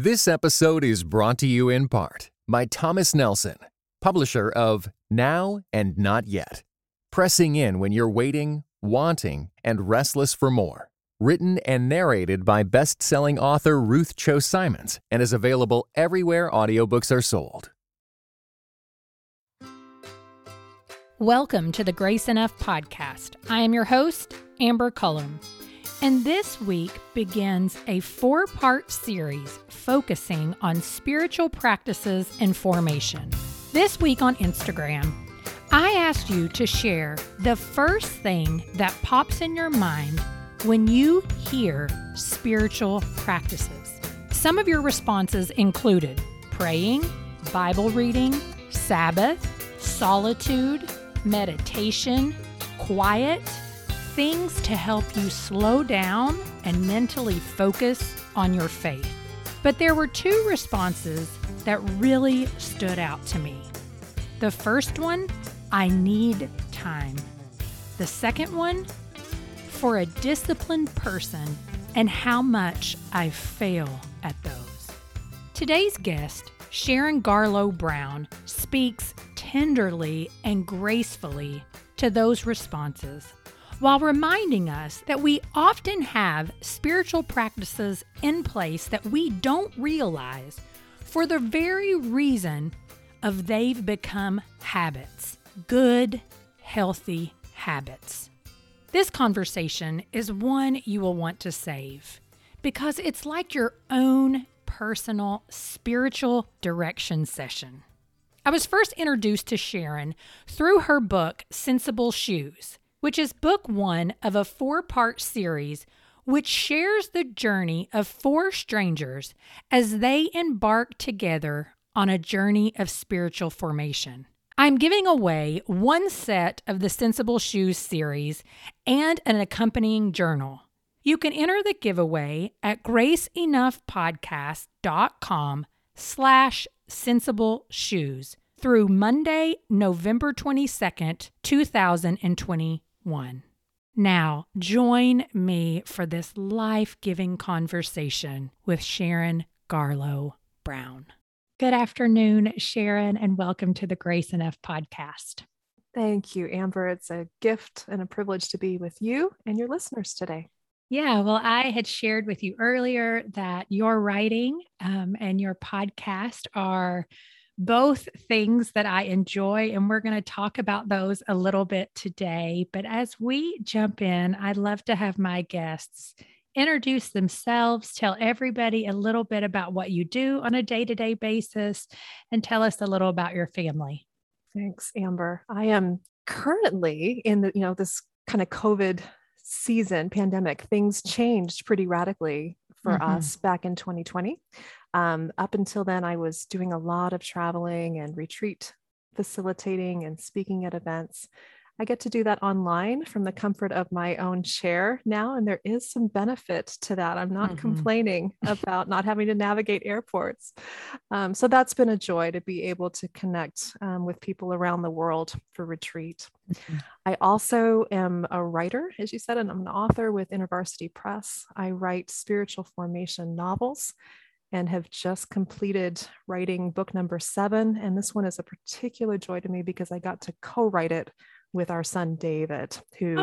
This episode is brought to you in part by Thomas Nelson, publisher of Now and Not Yet, Pressing In When You're Waiting, Wanting, and Restless for More, written and narrated by best-selling author Ruth Cho Simons, and is available everywhere audiobooks are sold. Welcome to the Grace Enough podcast. I am your host, Amber Cullum. And this week begins a four-part series focusing on spiritual practices and formation. This week on Instagram, I asked you to share the first thing that pops in your mind when you hear spiritual practices. Some of your responses included praying, Bible reading, Sabbath, solitude, meditation, quiet, things to help you slow down and mentally focus on your faith. But there were two responses that really stood out to me. The first one, I need time. The second one, for a disciplined person and how much I fail at those. Today's guest, Sharon Garlough Brown, speaks tenderly and gracefully to those responses, while reminding us that we often have spiritual practices in place that we don't realize for the very reason of they've become habits, good, healthy habits. This conversation is one you will want to save because it's like your own personal spiritual direction session. I was first introduced to Sharon through her book, Sensible Shoes, which is book one of a four-part series which shares the journey of four strangers as they embark together on a journey of spiritual formation. I'm giving away one set of the Sensible Shoes series and an accompanying journal. You can enter the giveaway at graceenoughpodcast.com/sensibleshoes through Monday, November 22nd, 2020. Now, join me for this life-giving conversation with Sharon Garlough Brown. Good afternoon, Sharon, and welcome to the Grace Enough podcast. Thank you, Amber. It's a gift and a privilege to be with you and your listeners today. Yeah, well, I had shared with you earlier that your writing and your podcast are both things that I enjoy, and we're going to talk about those a little bit today. But as we jump in, I'd love to have my guests introduce themselves, tell everybody a little bit about what you do on a day-to-day basis, and tell us a little about your family. Thanks, Amber. I am currently in the, this kind of COVID season, pandemic. Things changed pretty radically for us back in 2020. Up until then, I was doing a lot of traveling and retreat facilitating and speaking at events. I get to do that online from the comfort of my own chair now, and there is some benefit to that. I'm not complaining about not having to navigate airports. So that's been a joy to be able to connect with people around the world for retreat. I also am a writer, as you said, and I'm an author with InterVarsity Press. I write spiritual formation novels and have just completed writing book number 7. And this one is a particular joy to me because I got to co-write it with our son, David, who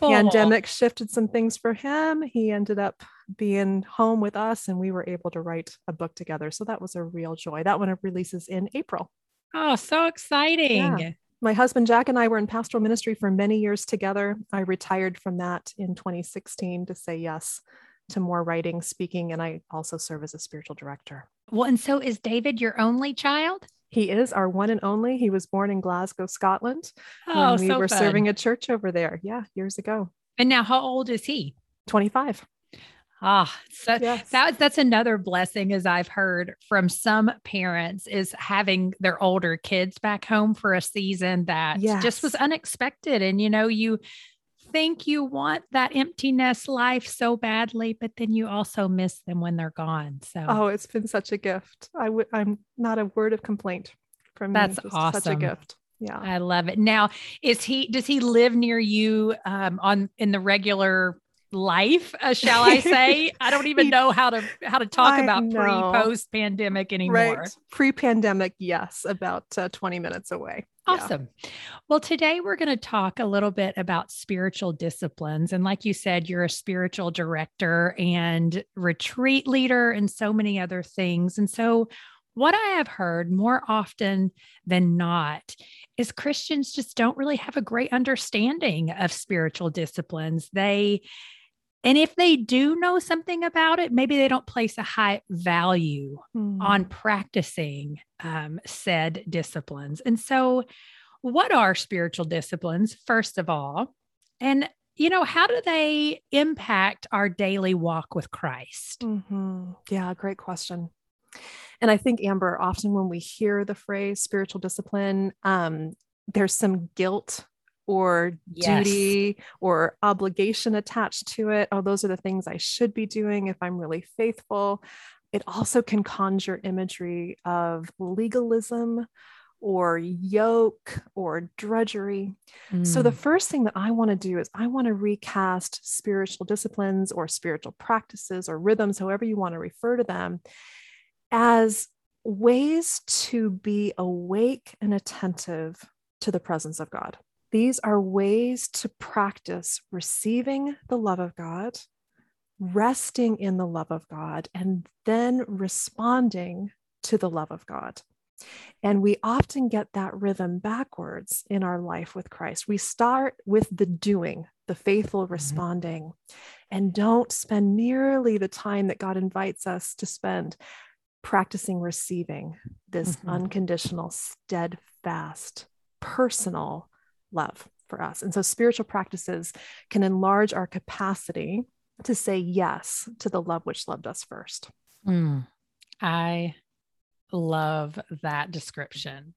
pandemic shifted some things for him. He ended up being home with us and we were able to write a book together. So that was a real joy. That one releases in April. Oh, so exciting. Yeah. My husband, Jack, and I were in pastoral ministry for many years together. I retired from that in 2016 to say yes to more writing, speaking, and I also serve as a spiritual director. Well, and so is David your only child? He is our one and only. He was born in Glasgow, Scotland. Oh, when we were fun. Serving a church over there. Yeah, years ago. And now how old is he? 25. Ah, so yes. That's another blessing, as I've heard from some parents, is having their older kids back home for a season that just was unexpected. And, you think you want that empty nest life so badly, but then you also miss them when they're gone. So, it's been such a gift. I'm not a word of complaint from me. That's awesome. Such a gift. Yeah. I love it. Now, does he live near you, in the regular life, shall I say? I don't even know how to talk about pre-post pandemic anymore. Right. Pre-pandemic, yes, about 20 minutes away. Awesome. Yeah. Well, today we're going to talk a little bit about spiritual disciplines. And like you said, you're a spiritual director and retreat leader and so many other things. And so what I have heard more often than not is Christians just don't really have a great understanding of spiritual disciplines. And if they do know something about it, maybe they don't place a high value on practicing said disciplines. And so what are spiritual disciplines, first of all? And, you know, how do they impact our daily walk with Christ? Mm-hmm. Yeah, great question. And I think, Amber, often when we hear the phrase spiritual discipline, there's some guilt or duty or obligation attached to it. Oh, those are the things I should be doing if I'm really faithful. It also can conjure imagery of legalism or yoke or drudgery. So the first thing that I want to do is I want to recast spiritual disciplines or spiritual practices or rhythms, however you want to refer to them, as ways to be awake and attentive to the presence of God. These are ways to practice receiving the love of God, resting in the love of God, and then responding to the love of God. And we often get that rhythm backwards in our life with Christ. We start with the doing, the faithful responding, and don't spend nearly the time that God invites us to spend practicing receiving this unconditional, steadfast, personal love for us. And so spiritual practices can enlarge our capacity to say yes to the love which loved us first. I love that description.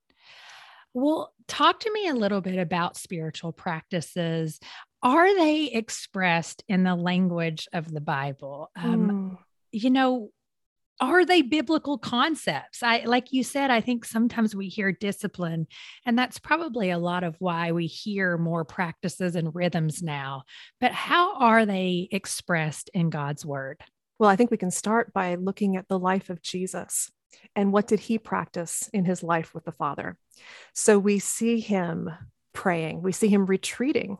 Well, talk to me a little bit about spiritual practices. Are they expressed in the language of the Bible? You know, are they biblical concepts? Like you said, I think sometimes we hear discipline, and that's probably a lot of why we hear more practices and rhythms now, but how are they expressed in God's word? Well, I think we can start by looking at the life of Jesus and what did he practice in his life with the Father. So we see him praying. We see him retreating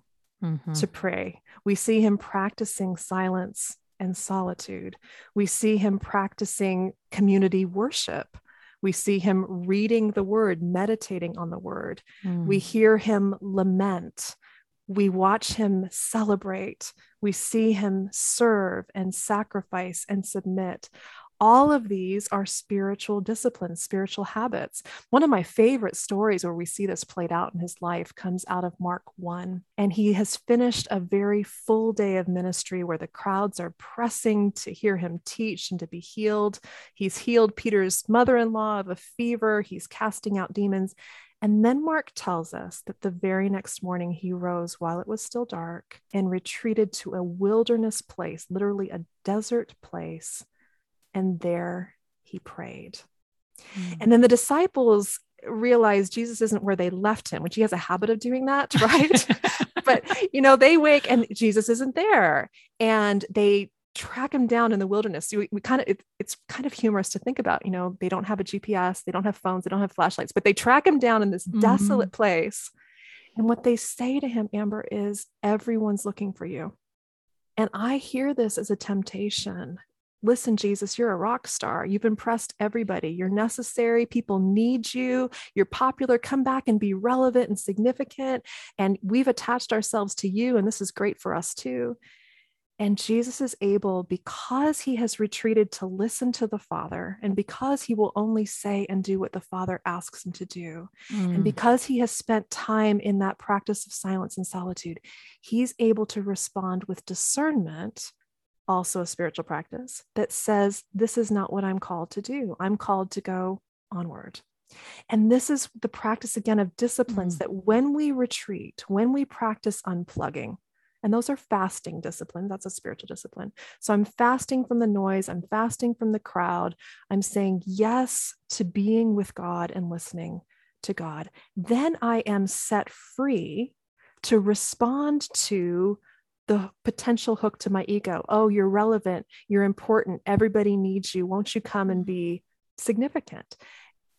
to pray. We see him practicing silence and solitude. We see him practicing community worship. We see him reading the word, meditating on the word. We hear him lament. We watch him celebrate. We see him serve and sacrifice and submit. All of these are spiritual disciplines, spiritual habits. One of my favorite stories where we see this played out in his life comes out of Mark 1. And he has finished a very full day of ministry where the crowds are pressing to hear him teach and to be healed. He's healed Peter's mother-in-law of a fever. He's casting out demons. And then Mark tells us that the very next morning he rose while it was still dark and retreated to a wilderness place, literally a desert place. And there he prayed. And then the disciples realized Jesus isn't where they left him, which he has a habit of doing that, right? But, you know, they wake and Jesus isn't there. And they track him down in the wilderness. So it's kind of humorous to think about, you know, they don't have a GPS, they don't have phones, they don't have flashlights, but they track him down in this desolate place. And what they say to him, Amber, is everyone's looking for you. And I hear this as a temptation. Listen, Jesus, you're a rock star. You've impressed everybody. You're necessary. People need you. You're popular. Come back and be relevant and significant. And we've attached ourselves to you. And this is great for us too. And Jesus is able, because he has retreated to listen to the Father, and because he will only say and do what the Father asks him to do. And because he has spent time in that practice of silence and solitude, he's able to respond with discernment, also a spiritual practice that says, this is not what I'm called to do. I'm called to go onward. And this is the practice again of disciplines that when we retreat, when we practice unplugging, and those are fasting disciplines, that's a spiritual discipline. So I'm fasting from the noise. I'm fasting from the crowd. I'm saying yes to being with God and listening to God. Then I am set free to respond to the potential hook to my ego. Oh, you're relevant. You're important. Everybody needs you. Won't you come and be significant?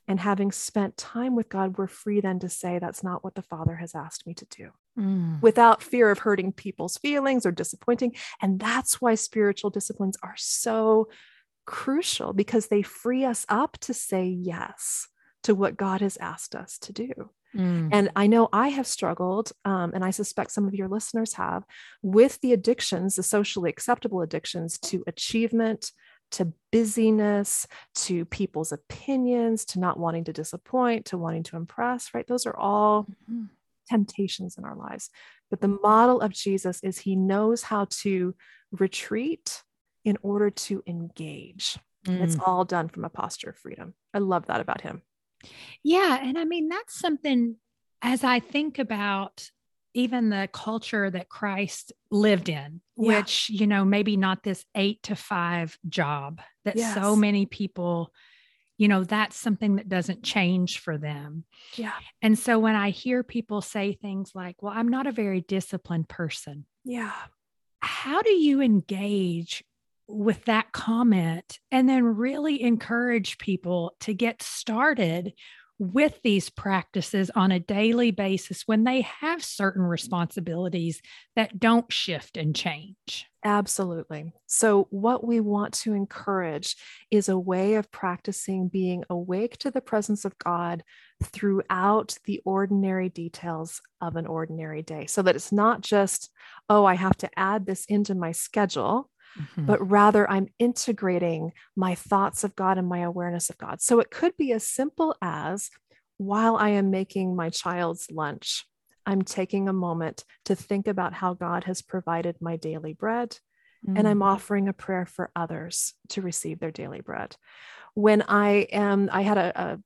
And having spent time with God, we're free then to say, that's not what the Father has asked me to do, without fear of hurting people's feelings or disappointing. And that's why spiritual disciplines are so crucial, because they free us up to say yes to what God has asked us to do. And I know I have struggled, and I suspect some of your listeners have, with the addictions, the socially acceptable addictions to achievement, to busyness, to people's opinions, to not wanting to disappoint, to wanting to impress, right? Those are all temptations in our lives. But the model of Jesus is he knows how to retreat in order to engage. It's all done from a posture of freedom. I love that about him. Yeah. And I mean, that's something, as I think about even the culture that Christ lived in, which, you know, maybe not this 8-to-5 job that so many people, you know, that's something that doesn't change for them. Yeah. And so when I hear people say things like, well, I'm not a very disciplined person. Yeah. How do you engage with that comment and then really encourage people to get started with these practices on a daily basis when they have certain responsibilities that don't shift and change? Absolutely. So what we want to encourage is a way of practicing being awake to the presence of God throughout the ordinary details of an ordinary day, so that it's not just, oh, I have to add this into my schedule, but rather I'm integrating my thoughts of God and my awareness of God. So it could be as simple as, while I am making my child's lunch, I'm taking a moment to think about how God has provided my daily bread, and I'm offering a prayer for others to receive their daily bread. When I had a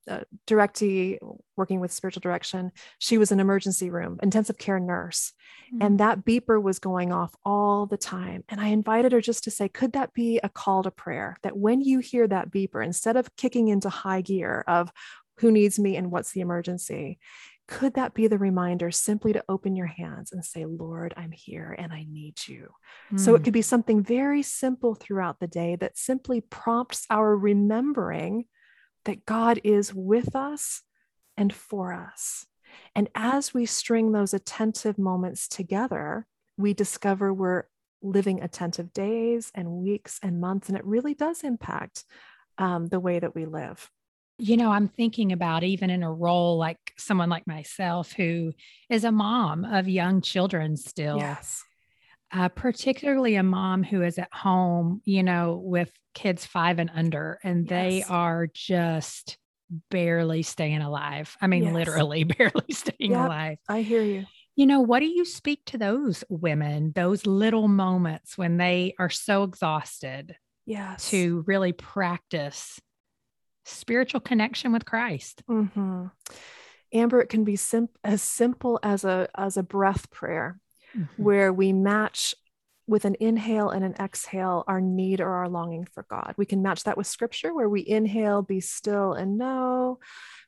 directee working with spiritual direction. She was an emergency room, intensive care nurse. And that beeper was going off all the time. And I invited her just to say, could that be a call to prayer? That when you hear that beeper, instead of kicking into high gear of who needs me and what's the emergency, could that be the reminder simply to open your hands and say, Lord, I'm here and I need you. So it could be something very simple throughout the day that simply prompts our remembering that God is with us and for us. And as we string those attentive moments together, we discover we're living attentive days and weeks and months. And it really does impact the way that we live. You know, I'm thinking about even in a role like someone like myself, who is a mom of young children still, particularly a mom who is at home, you know, with kids 5 and under, and they are just barely staying alive. I mean, literally barely staying alive. I hear you. You know, what do you speak to those women, those little moments when they are so exhausted to really practice spiritual connection with Christ? Amber, it can be simple as a breath prayer, where we match with an inhale and an exhale our need or our longing for God. We can match that with scripture, where we inhale, be still and know.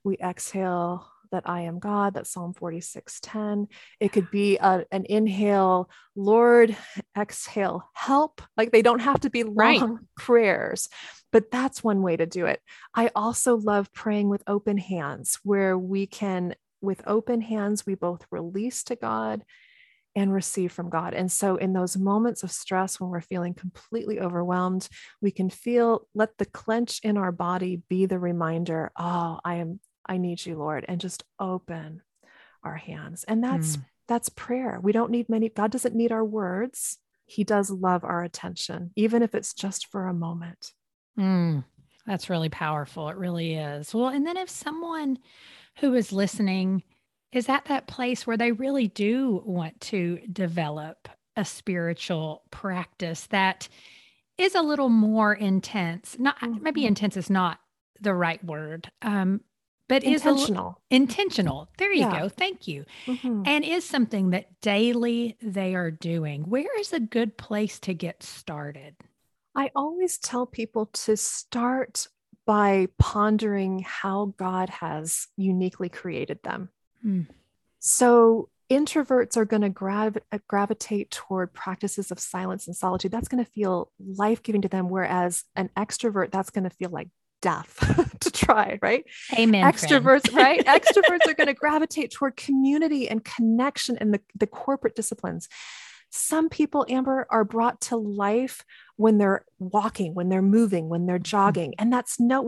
We exhale, that I am God. That's Psalm 46:10. It could be an inhale, Lord, exhale, help. Like, they don't have to be long prayers, but that's one way to do it. I also love praying with open hands, where we can, with open hands, we both release to God and receive from God. And so in those moments of stress, when we're feeling completely overwhelmed, we can let the clench in our body be the reminder, oh, I need you, Lord, and just open our hands. And that's prayer. We don't need many. God doesn't need our words. He does love our attention, even if it's just for a moment. That's really powerful. It really is. Well, and then if someone who is listening is at that place where they really do want to develop a spiritual practice that is a little more intense, maybe intense is not the right word, but intentional. Intentional. There you go. Thank you. And is something that daily they are doing. Where is a good place to get started? I always tell people to start by pondering how God has uniquely created them. So Introverts are going to gravitate toward practices of silence and solitude. That's going to feel life-giving to them, whereas an extrovert, that's going to feel like death to try, right? Amen. Extroverts, right? Extroverts are going to gravitate toward community and connection and the corporate disciplines. Some people, Amber, are brought to life when they're walking, when they're moving, when they're jogging. And that's what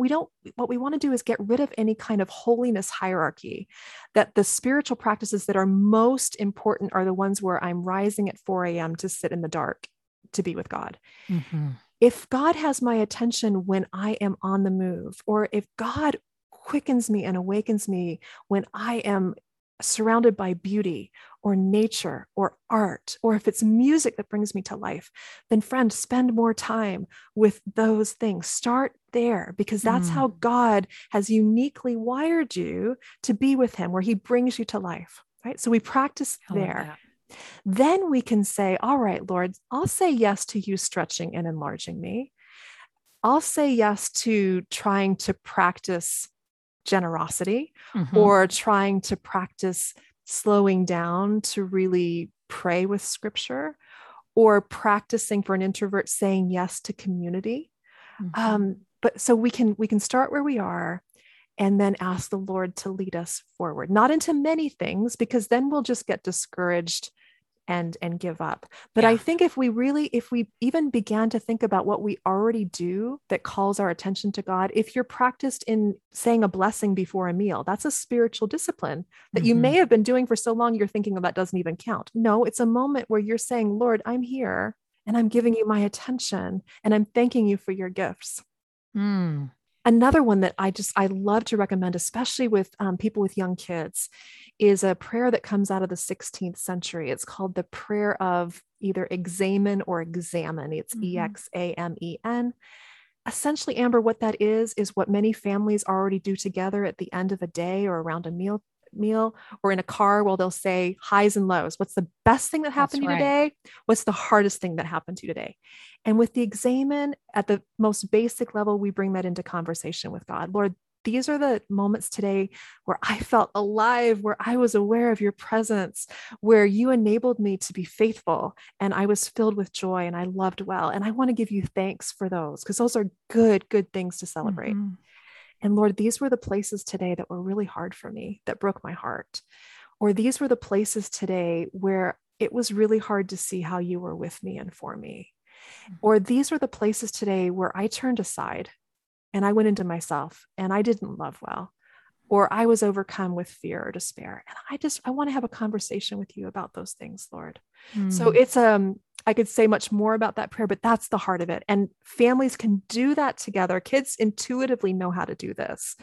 we want to do is get rid of any kind of holiness hierarchy, that the spiritual practices that are most important are the ones where I'm rising at 4 a.m. to sit in the dark, to be with God. Mm-hmm. If God has my attention when I am on the move, or if God quickens me and awakens me when I am surrounded by beauty or nature or art, or if it's music that brings me to life, then friend, spend more time with those things. Start there, because that's how God has uniquely wired you to be with him, where he brings you to life, right? So we practice there. Then we can say, all right, Lord, I'll say yes to you stretching and enlarging me. I'll say yes to trying to practice generosity, or trying to practice slowing down to really pray with scripture, or practicing for an introvert, saying yes to community. But so we can start where we are and then ask the Lord to lead us forward, not into many things, because then we'll just get discouraged and give up. But I think if we even began to think about what we already do that calls our attention to God, if you're practiced in saying a blessing before a meal, that's a spiritual discipline that you may have been doing for so long, you're thinking about doesn't even count. No, it's a moment where you're saying, Lord, I'm here and I'm giving you my attention and I'm thanking you for your gifts. Mm. Another one that I love to recommend, especially with people with young kids, is a prayer that comes out of the 16th century. It's called the prayer of either examen or examine. It's E-X-A-M-E-N. Essentially, Amber, what that is what many families already do together at the end of a day or around a meal or in a car, where they'll say highs and lows. What's the best thing that happened to you today? What's the hardest thing that happened to you today? And with the examen, at the most basic level, we bring that into conversation with God. Lord, these are the moments today where I felt alive, where I was aware of your presence, where you enabled me to be faithful and I was filled with joy and I loved well. And I want to give you thanks for those, because those are good things to celebrate. Mm-hmm. And Lord, these were the places today that were really hard for me, that broke my heart. Or these were the places today where it was really hard to see how you were with me and for me. Or these were the places today where I turned aside and I went into myself and I didn't love well, or I was overcome with fear or despair. And I want to have a conversation with you about those things, Lord. Mm. So it's, I could say much more about that prayer, but that's the heart of it. And families can do that together. Kids intuitively know how to do this.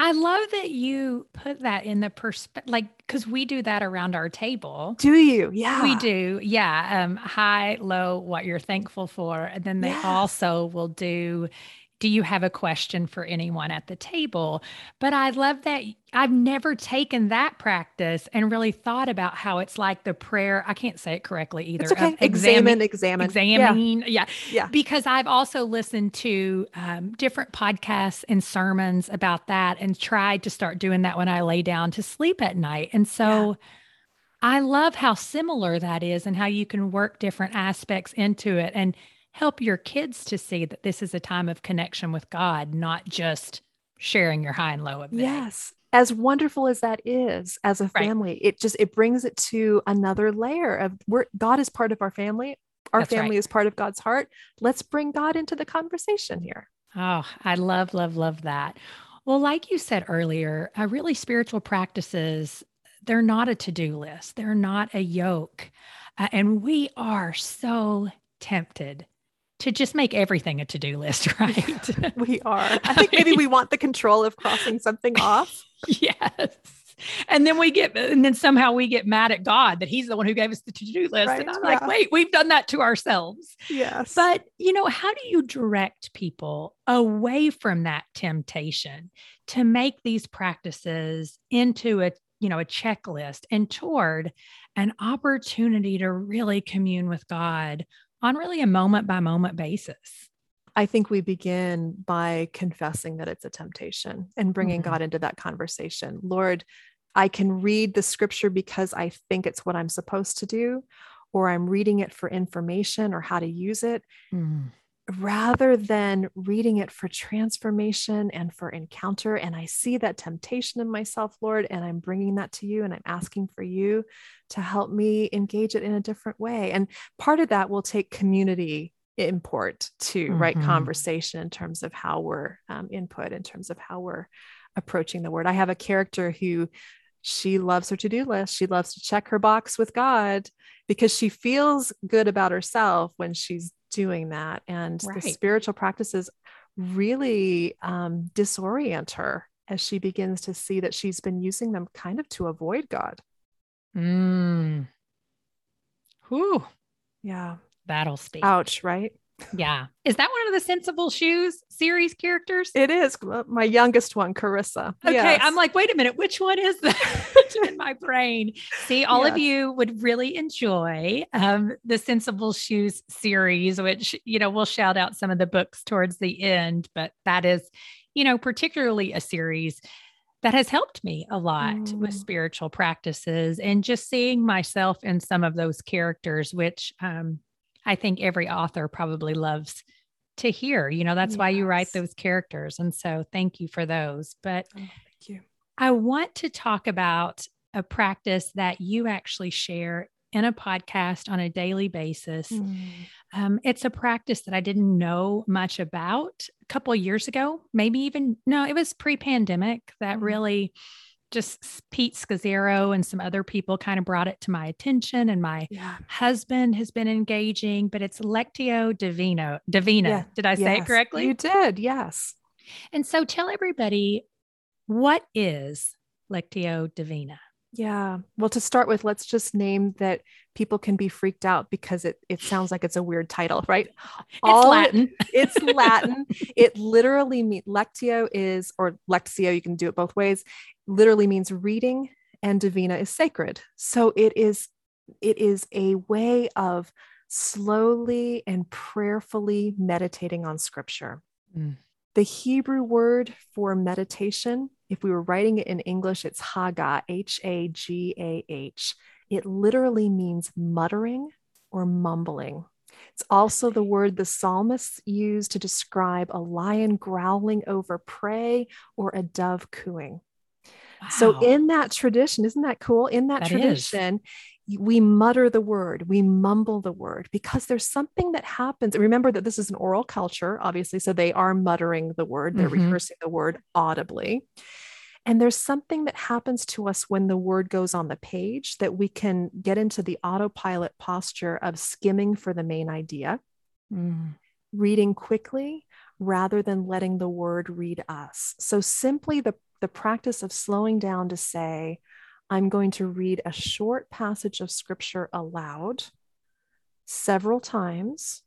I love that you put that in the perspective, because we do that around our table. Do you? Yeah. We do. Yeah. High, low, what you're thankful for. And then they also will do you have a question for anyone at the table? But I love that. I've never taken that practice and really thought about how it's like the prayer. I can't say it correctly either. It's okay. Examine. Yeah. Because I've also listened to different podcasts and sermons about that and tried to start doing that when I lay down to sleep at night. And so I love how similar that is and how you can work different aspects into it and help your kids to see that this is a time of connection with God, not just sharing your high and low of it. Yes. As wonderful as that is, as a family, it brings it to another layer of God is part of our family. Our family is part of God's heart. Let's bring God into the conversation here. Oh, I love, love, love that. Well, like you said earlier, really spiritual practices, they're not a to-do list. They're not a yoke. And we are so tempted to just make everything a to-do list, right? We are. I think maybe we want the control of crossing something off. Yes. And then somehow we get mad at God that he's the one who gave us the to-do list. Right? And I'm like, wait, we've done that to ourselves. Yes. But how do you direct people away from that temptation to make these practices into a checklist and toward an opportunity to really commune with God on really a moment by moment basis? I think we begin by confessing that it's a temptation and bringing God into that conversation. Lord, I can read the scripture because I think it's what I'm supposed to do, or I'm reading it for information or how to use it, rather than reading it for transformation and for encounter. And I see that temptation in myself, Lord, and I'm bringing that to you, and I'm asking for you to help me engage it in a different way. And part of that will take community import to right conversation in terms of how we're input, in terms of how we're approaching the word. I have a character who, she loves her to-do list. She loves to check her box with God because she feels good about herself when she's doing that. And the spiritual practices really disorient her as she begins to see that she's been using them kind of to avoid God. Whew. Yeah. Battle state. Ouch, right? Yeah. Is that one of the Sensible Shoes series characters? It is. My youngest one, Carissa. Okay. Yes. I'm like, wait a minute, which one is that in my brain? See, all of you would really enjoy the Sensible Shoes series, which, you know, we'll shout out some of the books towards the end, but that is, you know, particularly a series that has helped me a lot with spiritual practices and just seeing myself in some of those characters, which, I think every author probably loves to hear, you know, that's why you write those characters. And so thank you for those, but thank you. I want to talk about a practice that you actually share in a podcast on a daily basis. It's a practice that I didn't know much about a couple of years ago, maybe even, no, it was pre-pandemic that really just Pete Scazzaro and some other people kind of brought it to my attention, and my husband has been engaging, but it's Lectio Divina. Yeah. Did I say it correctly? You did. Yes. And so tell everybody, what is Lectio Divina? Yeah. Well, to start with, let's just name that people can be freaked out because it sounds like it's a weird title, right? It's Latin. It literally means Lectio, you can do it both ways, literally means reading, and Divina is sacred. So it is a way of slowly and prayerfully meditating on scripture. The Hebrew word for meditation, if we were writing it in English, it's Hagah, Hagah. It literally means muttering or mumbling. It's also the word the psalmists use to describe a lion growling over prey or a dove cooing. Wow. So in that tradition, isn't that cool? In that tradition, we mutter the word, we mumble the word, because there's something that happens. Remember that this is an oral culture, obviously. So they are muttering the word, they're rehearsing the word audibly. And there's something that happens to us when the word goes on the page that we can get into the autopilot posture of skimming for the main idea, reading quickly rather than letting the word read us. So simply the practice of slowing down to say, I'm going to read a short passage of scripture aloud several times.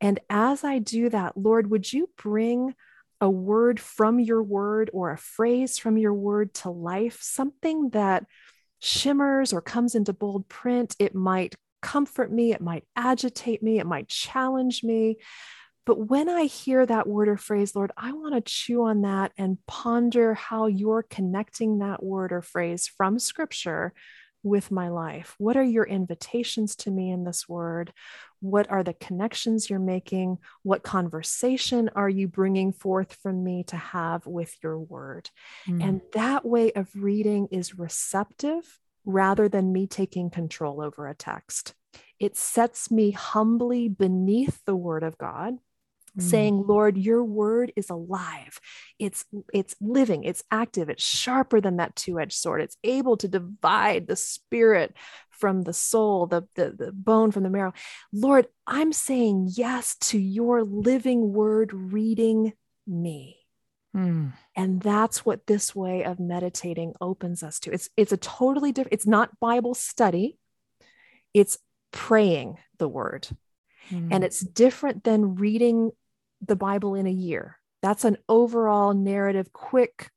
And as I do that, Lord, would you bring a word from your word or a phrase from your word to life, something that shimmers or comes into bold print? It might comfort me, it might agitate me, it might challenge me. But when I hear that word or phrase, Lord, I want to chew on that and ponder how you're connecting that word or phrase from scripture with my life. What are your invitations to me in this word? What are the connections you're making? What conversation are you bringing forth from me to have with your word? And that way of reading is receptive rather than me taking control over a text. It sets me humbly beneath the word of God, saying, Lord, your word is alive. It's living, it's active, it's sharper than that two-edged sword. It's able to divide the spirit from the soul, the bone from the marrow. Lord, I'm saying yes to your living word reading me. And that's what this way of meditating opens us to. It's a totally different, it's not Bible study. It's praying the word. And it's different than reading the Bible in a year. That's an overall narrative, quick,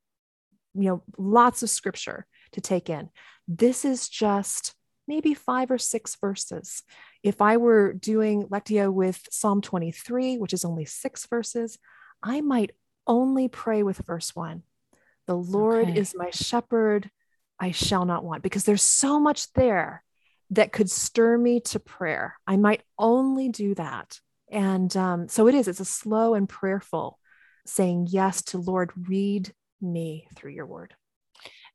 you know, lots of scripture to take in. This is just maybe 5 or 6 verses. If I were doing Lectio with Psalm 23, which is only 6 verses, I might only pray with verse 1. The Lord is my shepherd. I shall not want, because there's so much there that could stir me to prayer. I might only do that. And so it's a slow and prayerful saying yes to, Lord, read me through your word.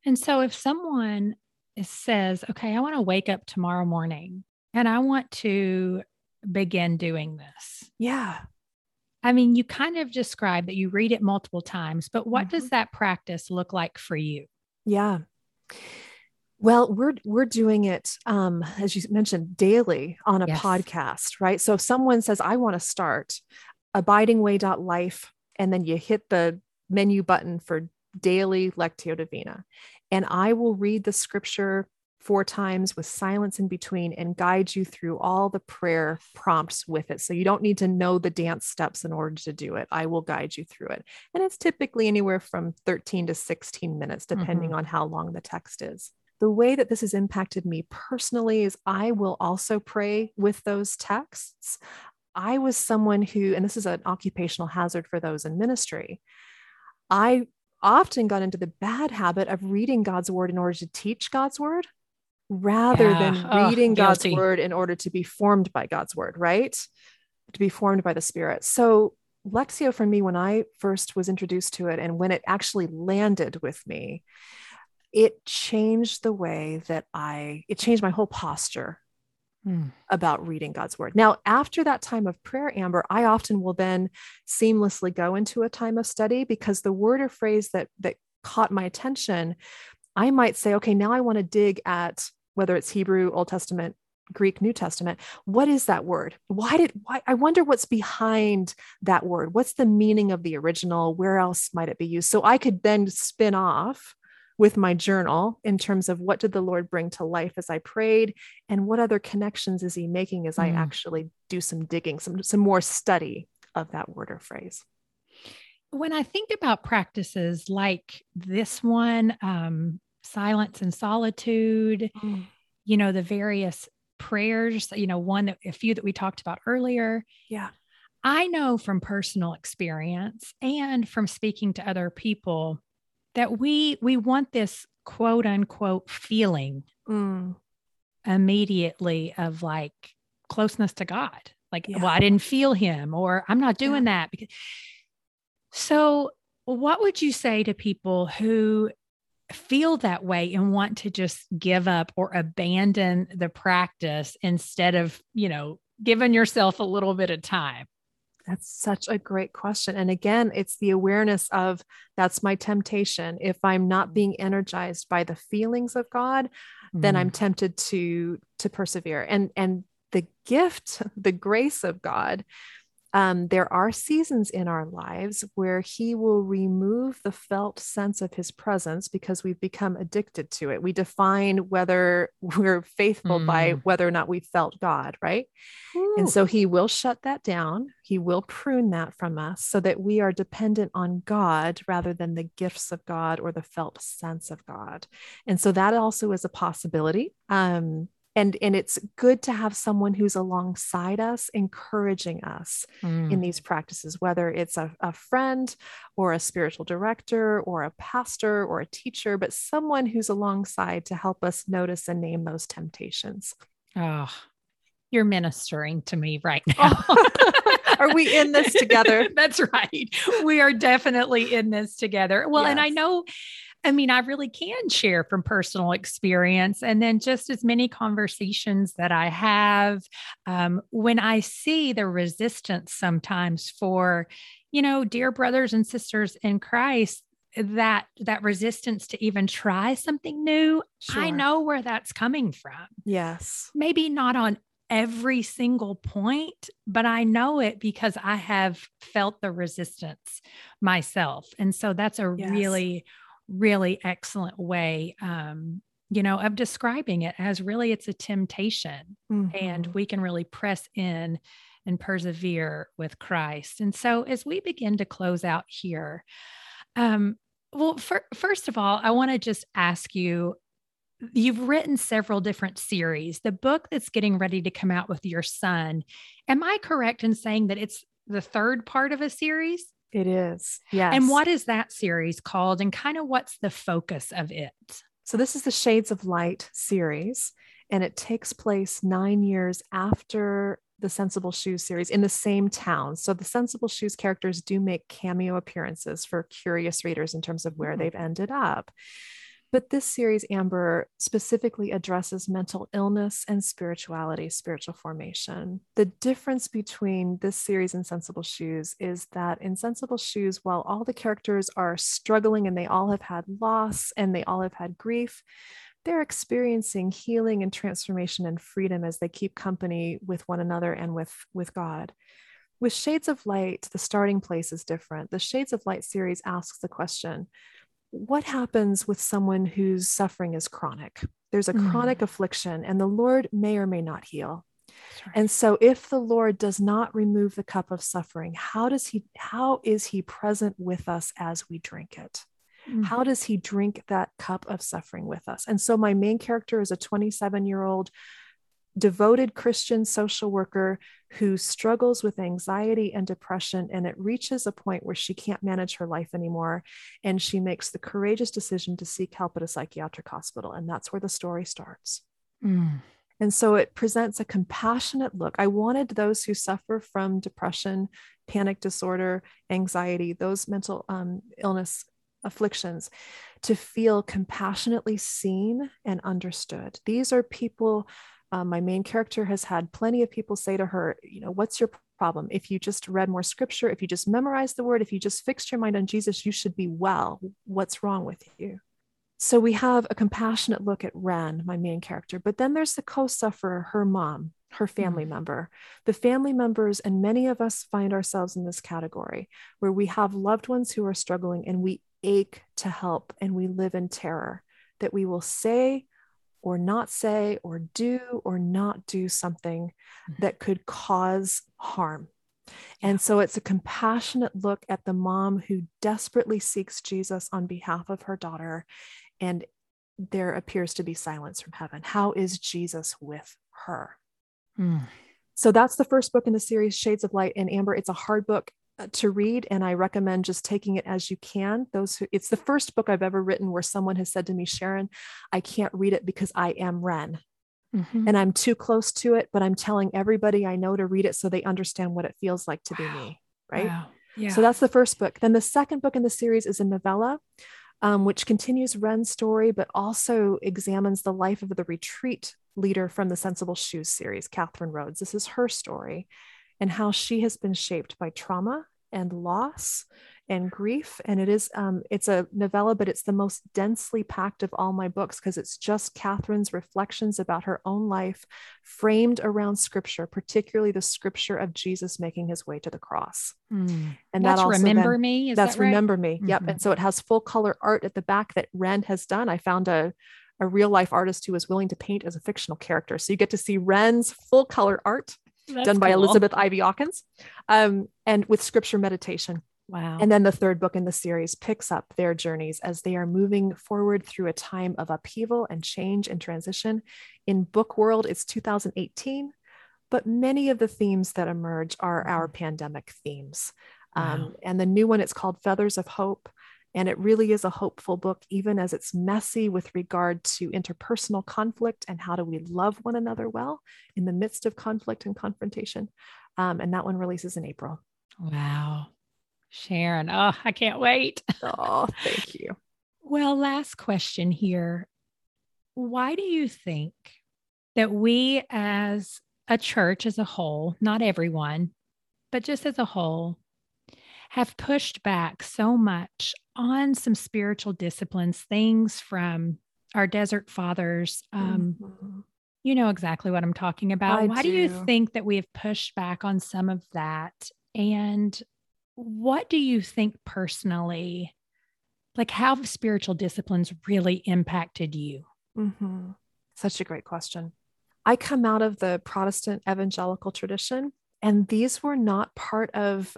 And so if someone says, okay, I want to wake up tomorrow morning and I want to begin doing this. Yeah. I mean, you kind of described that you read it multiple times, but what does that practice look like for you? Yeah. Well, we're doing it, as you mentioned, daily on a podcast, right? So if someone says, I want to start abidingway.life, and then you hit the menu button for daily Lectio Divina, and I will read the scripture 4 times with silence in between and guide you through all the prayer prompts with it. So you don't need to know the dance steps in order to do it. I will guide you through it. And it's typically anywhere from 13 to 16 minutes, depending on how long the text is. The way that this has impacted me personally is I will also pray with those texts. I was someone who, and this is an occupational hazard for those in ministry, I often got into the bad habit of reading God's word in order to teach God's word, rather than reading God's word in order to be formed by God's word, right? To be formed by the Spirit. So Lectio for me, when I first was introduced to it and when it actually landed with me, it changed the way that it changed my whole posture about reading God's word. Now, after that time of prayer, Amber, I often will then seamlessly go into a time of study, because the word or phrase that caught my attention, I might say, okay, now I want to dig at whether it's Hebrew, Old Testament, Greek, New Testament. What is that word? Why I wonder what's behind that word. What's the meaning of the original? Where else might it be used? So I could then spin off with my journal in terms of what did the Lord bring to life as I prayed, and what other connections is he making as I actually do some digging, some more study of that word or phrase. When I think about practices like this one, silence and solitude, you know, the various prayers, you know, a few that we talked about earlier. Yeah. I know from personal experience and from speaking to other people that we want this quote unquote feeling immediately of like closeness to God. Like, well, I didn't feel him, or I'm not doing that. So what would you say to people who feel that way and want to just give up or abandon the practice instead of, you know, giving yourself a little bit of time? That's such a great question. And again, it's the awareness of that's my temptation. If I'm not being energized by the feelings of God, then I'm tempted to persevere. And the gift, the grace of God, there are seasons in our lives where he will remove the felt sense of his presence because we've become addicted to it. We define whether we're faithful by whether or not we felt God, right? Ooh. And so he will shut that down. He will prune that from us so that we are dependent on God rather than the gifts of God or the felt sense of God. And so that also is a possibility. And it's good to have someone who's alongside us, encouraging us in these practices, whether it's a friend or a spiritual director or a pastor or a teacher, but someone who's alongside to help us notice and name those temptations. Oh, you're ministering to me right now. Are we in this together? That's right. We are definitely in this together. Well, yes. And I know, I mean, I really can share from personal experience, and then just as many conversations that I have, when I see the resistance sometimes for, you know, dear brothers and sisters in Christ, that resistance to even try something new, I know where that's coming from. Yes. Maybe not on every single point, but I know it because I have felt the resistance myself. And so that's a really excellent way, you know, of describing it as really it's a temptation, and we can really press in and persevere with Christ. And so as we begin to close out here, well, first of all, I want to just ask you, you've written several different series, the book that's getting ready to come out with your son. Am I correct in saying that it's the third part of a series? It is. Yes. And what is that series called, and kind of what's the focus of it? So this is the Shades of Light series, and it takes place 9 years after the Sensible Shoes series in the same town. So the Sensible Shoes characters do make cameo appearances for curious readers in terms of where they've ended up. But this series, Amber, specifically addresses mental illness and spirituality, spiritual formation. The difference between this series and Sensible Shoes is that in Sensible Shoes, while all the characters are struggling and they all have had loss and they all have had grief, they're experiencing healing and transformation and freedom as they keep company with one another and with God. With Shades of Light, the starting place is different. The Shades of Light series asks the question, what happens with someone whose suffering is chronic? There's a chronic affliction, and the Lord may or may not heal. Right. And so if the Lord does not remove the cup of suffering, how is he present with us as we drink it? Mm-hmm. How does he drink that cup of suffering with us? And so my main character is a 27-year-old devoted Christian social worker who struggles with anxiety and depression, and it reaches a point where she can't manage her life anymore, and she makes the courageous decision to seek help at a psychiatric hospital, and that's where the story starts. And so it presents a compassionate look. I wanted those who suffer from depression, panic disorder, anxiety, those mental illness afflictions, to feel compassionately seen and understood. These are people. My main character has had plenty of people say to her, you know, what's your problem? If you just read more scripture, if you just memorized the word, if you just fixed your mind on Jesus, you should be well. What's wrong with you? So we have a compassionate look at Wren, my main character, but then there's the co-sufferer, her mom, her family member, the family members. And many of us find ourselves in this category where we have loved ones who are struggling and we ache to help. And we live in terror that we will say or not say, or not do something that could cause harm. And so it's a compassionate look at the mom who desperately seeks Jesus on behalf of her daughter, and there appears to be silence from heaven. How is Jesus with her? So that's the first book in the series, Shades of Light. And Amber, it's a hard book to read, and I recommend just taking it as you can. It's the first book I've ever written where someone has said to me, Sharon, I can't read it because I am Wren and I'm too close to it, but I'm telling everybody I know to read it so they understand what it feels like to be me. Right. Wow. Yeah. So that's the first book. Then the second book in the series is a novella, which continues Wren's story, but also examines the life of the retreat leader from the Sensible Shoes series, Catherine Rhodes. This is her story, and how she has been shaped by trauma and loss and grief. And it is, it's a novella, but it's the most densely packed of all my books because it's just Catherine's reflections about her own life framed around scripture, particularly the scripture of Jesus making his way to the cross. And that's Remember Me. Is that right? Remember Me. Yep. And so it has full color art at the back that Wren has done. I found a real life artist who was willing to paint as a fictional character. So you get to see Wren's full color art. That's done by Elizabeth Ivy Hawkins, and with scripture meditation. Wow. And then the third book in the series picks up their journeys as they are moving forward through a time of upheaval and change and transition. In book world, it's 2018, but many of the themes that emerge are our pandemic themes. And the new one, it's called Feathers of Hope. And it really is a hopeful book, even as it's messy with regard to interpersonal conflict and how do we love one another well in the midst of conflict and confrontation. And that one releases in April. Wow. Sharon, oh, I can't wait. Oh, thank you. Well, last question here. Why do you think that we as a church as a whole, not everyone, but just as a whole, have pushed back so much on some spiritual disciplines, things from our desert fathers? You know exactly what I'm talking about. Why do you think that we have pushed back on some of that? And what do you think personally, like how have spiritual disciplines really impacted you? Such a great question. I come out of the Protestant evangelical tradition. And these were not part of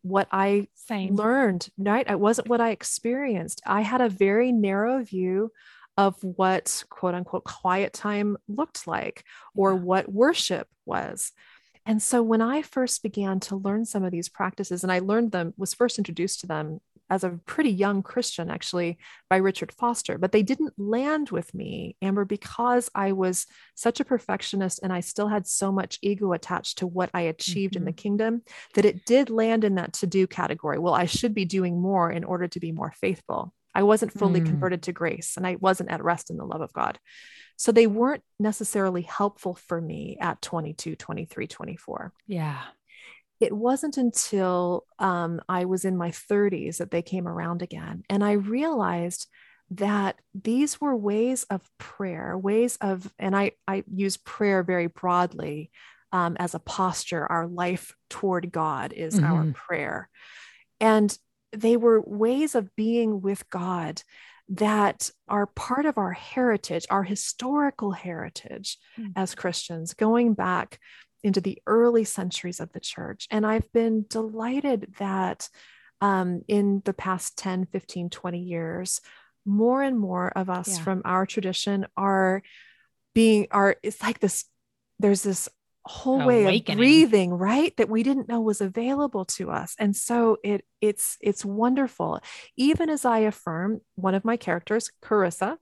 what I learned, right? It wasn't what I experienced. I had a very narrow view of what quote unquote quiet time looked like or what worship was. And so when I first began to learn some of these practices, and I learned them, was first introduced to them as a pretty young Christian, actually, by Richard Foster, but they didn't land with me, Amber, because I was such a perfectionist and I still had so much ego attached to what I achieved in the kingdom that it did land in that to-do category. Well, I should be doing more in order to be more faithful. I wasn't fully converted to grace and I wasn't at rest in the love of God. So they weren't necessarily helpful for me at 22, 23, 24. Yeah. It wasn't until I was in my 30s that they came around again. And I realized that these were ways of prayer, and I use prayer very broadly as a posture. Our life toward God is our prayer. And they were ways of being with God that are part of our heritage, our historical heritage as Christians, going back into the early centuries of the church. And I've been delighted that in the past 10, 15, 20 years, more and more of us from our tradition it's like this, there's this whole awakening way of breathing, right? That we didn't know was available to us. And so it's wonderful. Even as I affirm, one of my characters, Carissa,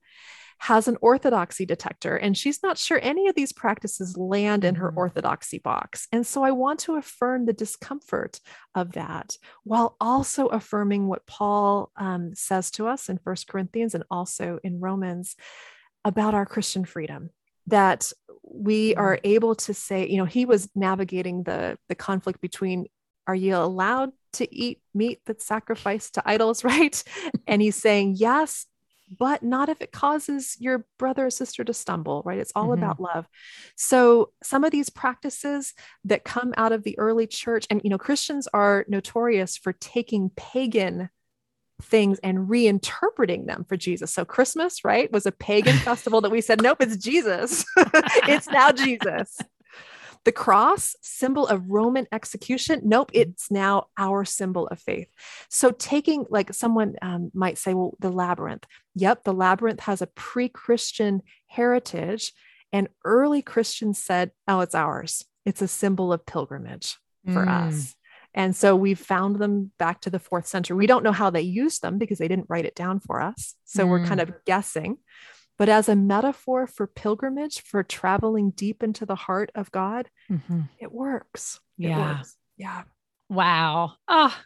has an orthodoxy detector, and she's not sure any of these practices land in her orthodoxy box. And so I want to affirm the discomfort of that while also affirming what Paul says to us in 1 Corinthians and also in Romans about our Christian freedom, that we are able to say, you know, he was navigating the conflict between, are you allowed to eat meat that's sacrificed to idols, right? And he's saying, yes, but not if it causes your brother or sister to stumble, right? It's all about love. So some of these practices that come out of the early church, and, you know, Christians are notorious for taking pagan things and reinterpreting them for Jesus. So Christmas, right, was a pagan festival that we said, nope, it's Jesus. It's now Jesus. The cross, symbol of Roman execution. Nope. It's now our symbol of faith. So taking, like, someone might say, well, the labyrinth. Yep. The labyrinth has a pre-Christian heritage, and early Christians said, oh, it's ours. It's a symbol of pilgrimage for us. And so we've found them back to the 4th century. We don't know how they used them because they didn't write it down for us. So we're kind of guessing, but as a metaphor for pilgrimage, for traveling deep into the heart of God, it works. Yeah. It works. Yeah. Wow. Oh,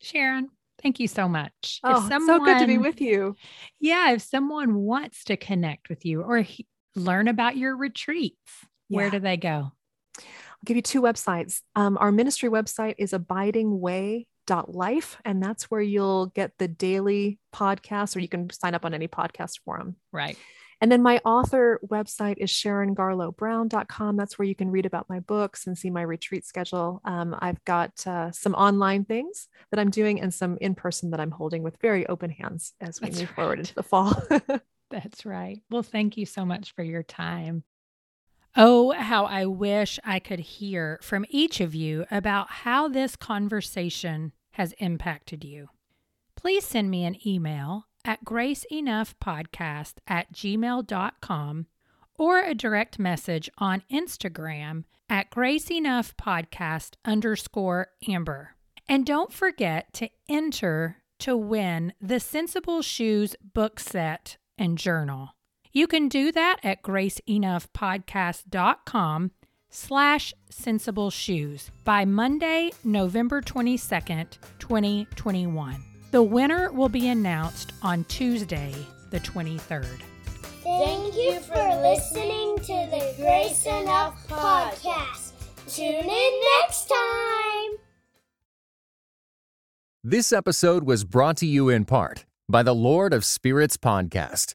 Sharon, thank you so much. Oh, so good to be with you. Yeah. If someone wants to connect with you or learn about your retreats, where do they go? I'll give you two websites. Our ministry website is abidingway.life, and that's where you'll get the daily podcast, or you can sign up on any podcast forum. Right. And then my author website is SharonGarloghBrown.com. That's where you can read about my books and see my retreat schedule. I've got some online things that I'm doing and some in-person that I'm holding with very open hands as we move forward into the fall. That's right. Well, thank you so much for your time. Oh, how I wish I could hear from each of you about how this conversation has impacted you. Please send me an email at graceenoughpodcast@gmail.com or a direct message on Instagram at graceenoughpodcast_Amber. And don't forget to enter to win the Sensible Shoes book set and journal. You can do that at graceenoughpodcast.com/sensibleshoes by Monday, November 22nd, 2021. The winner will be announced on Tuesday, the 23rd. Thank you for listening to the Grace Enough Podcast. Tune in next time. This episode was brought to you in part by the Lord of Spirits podcast.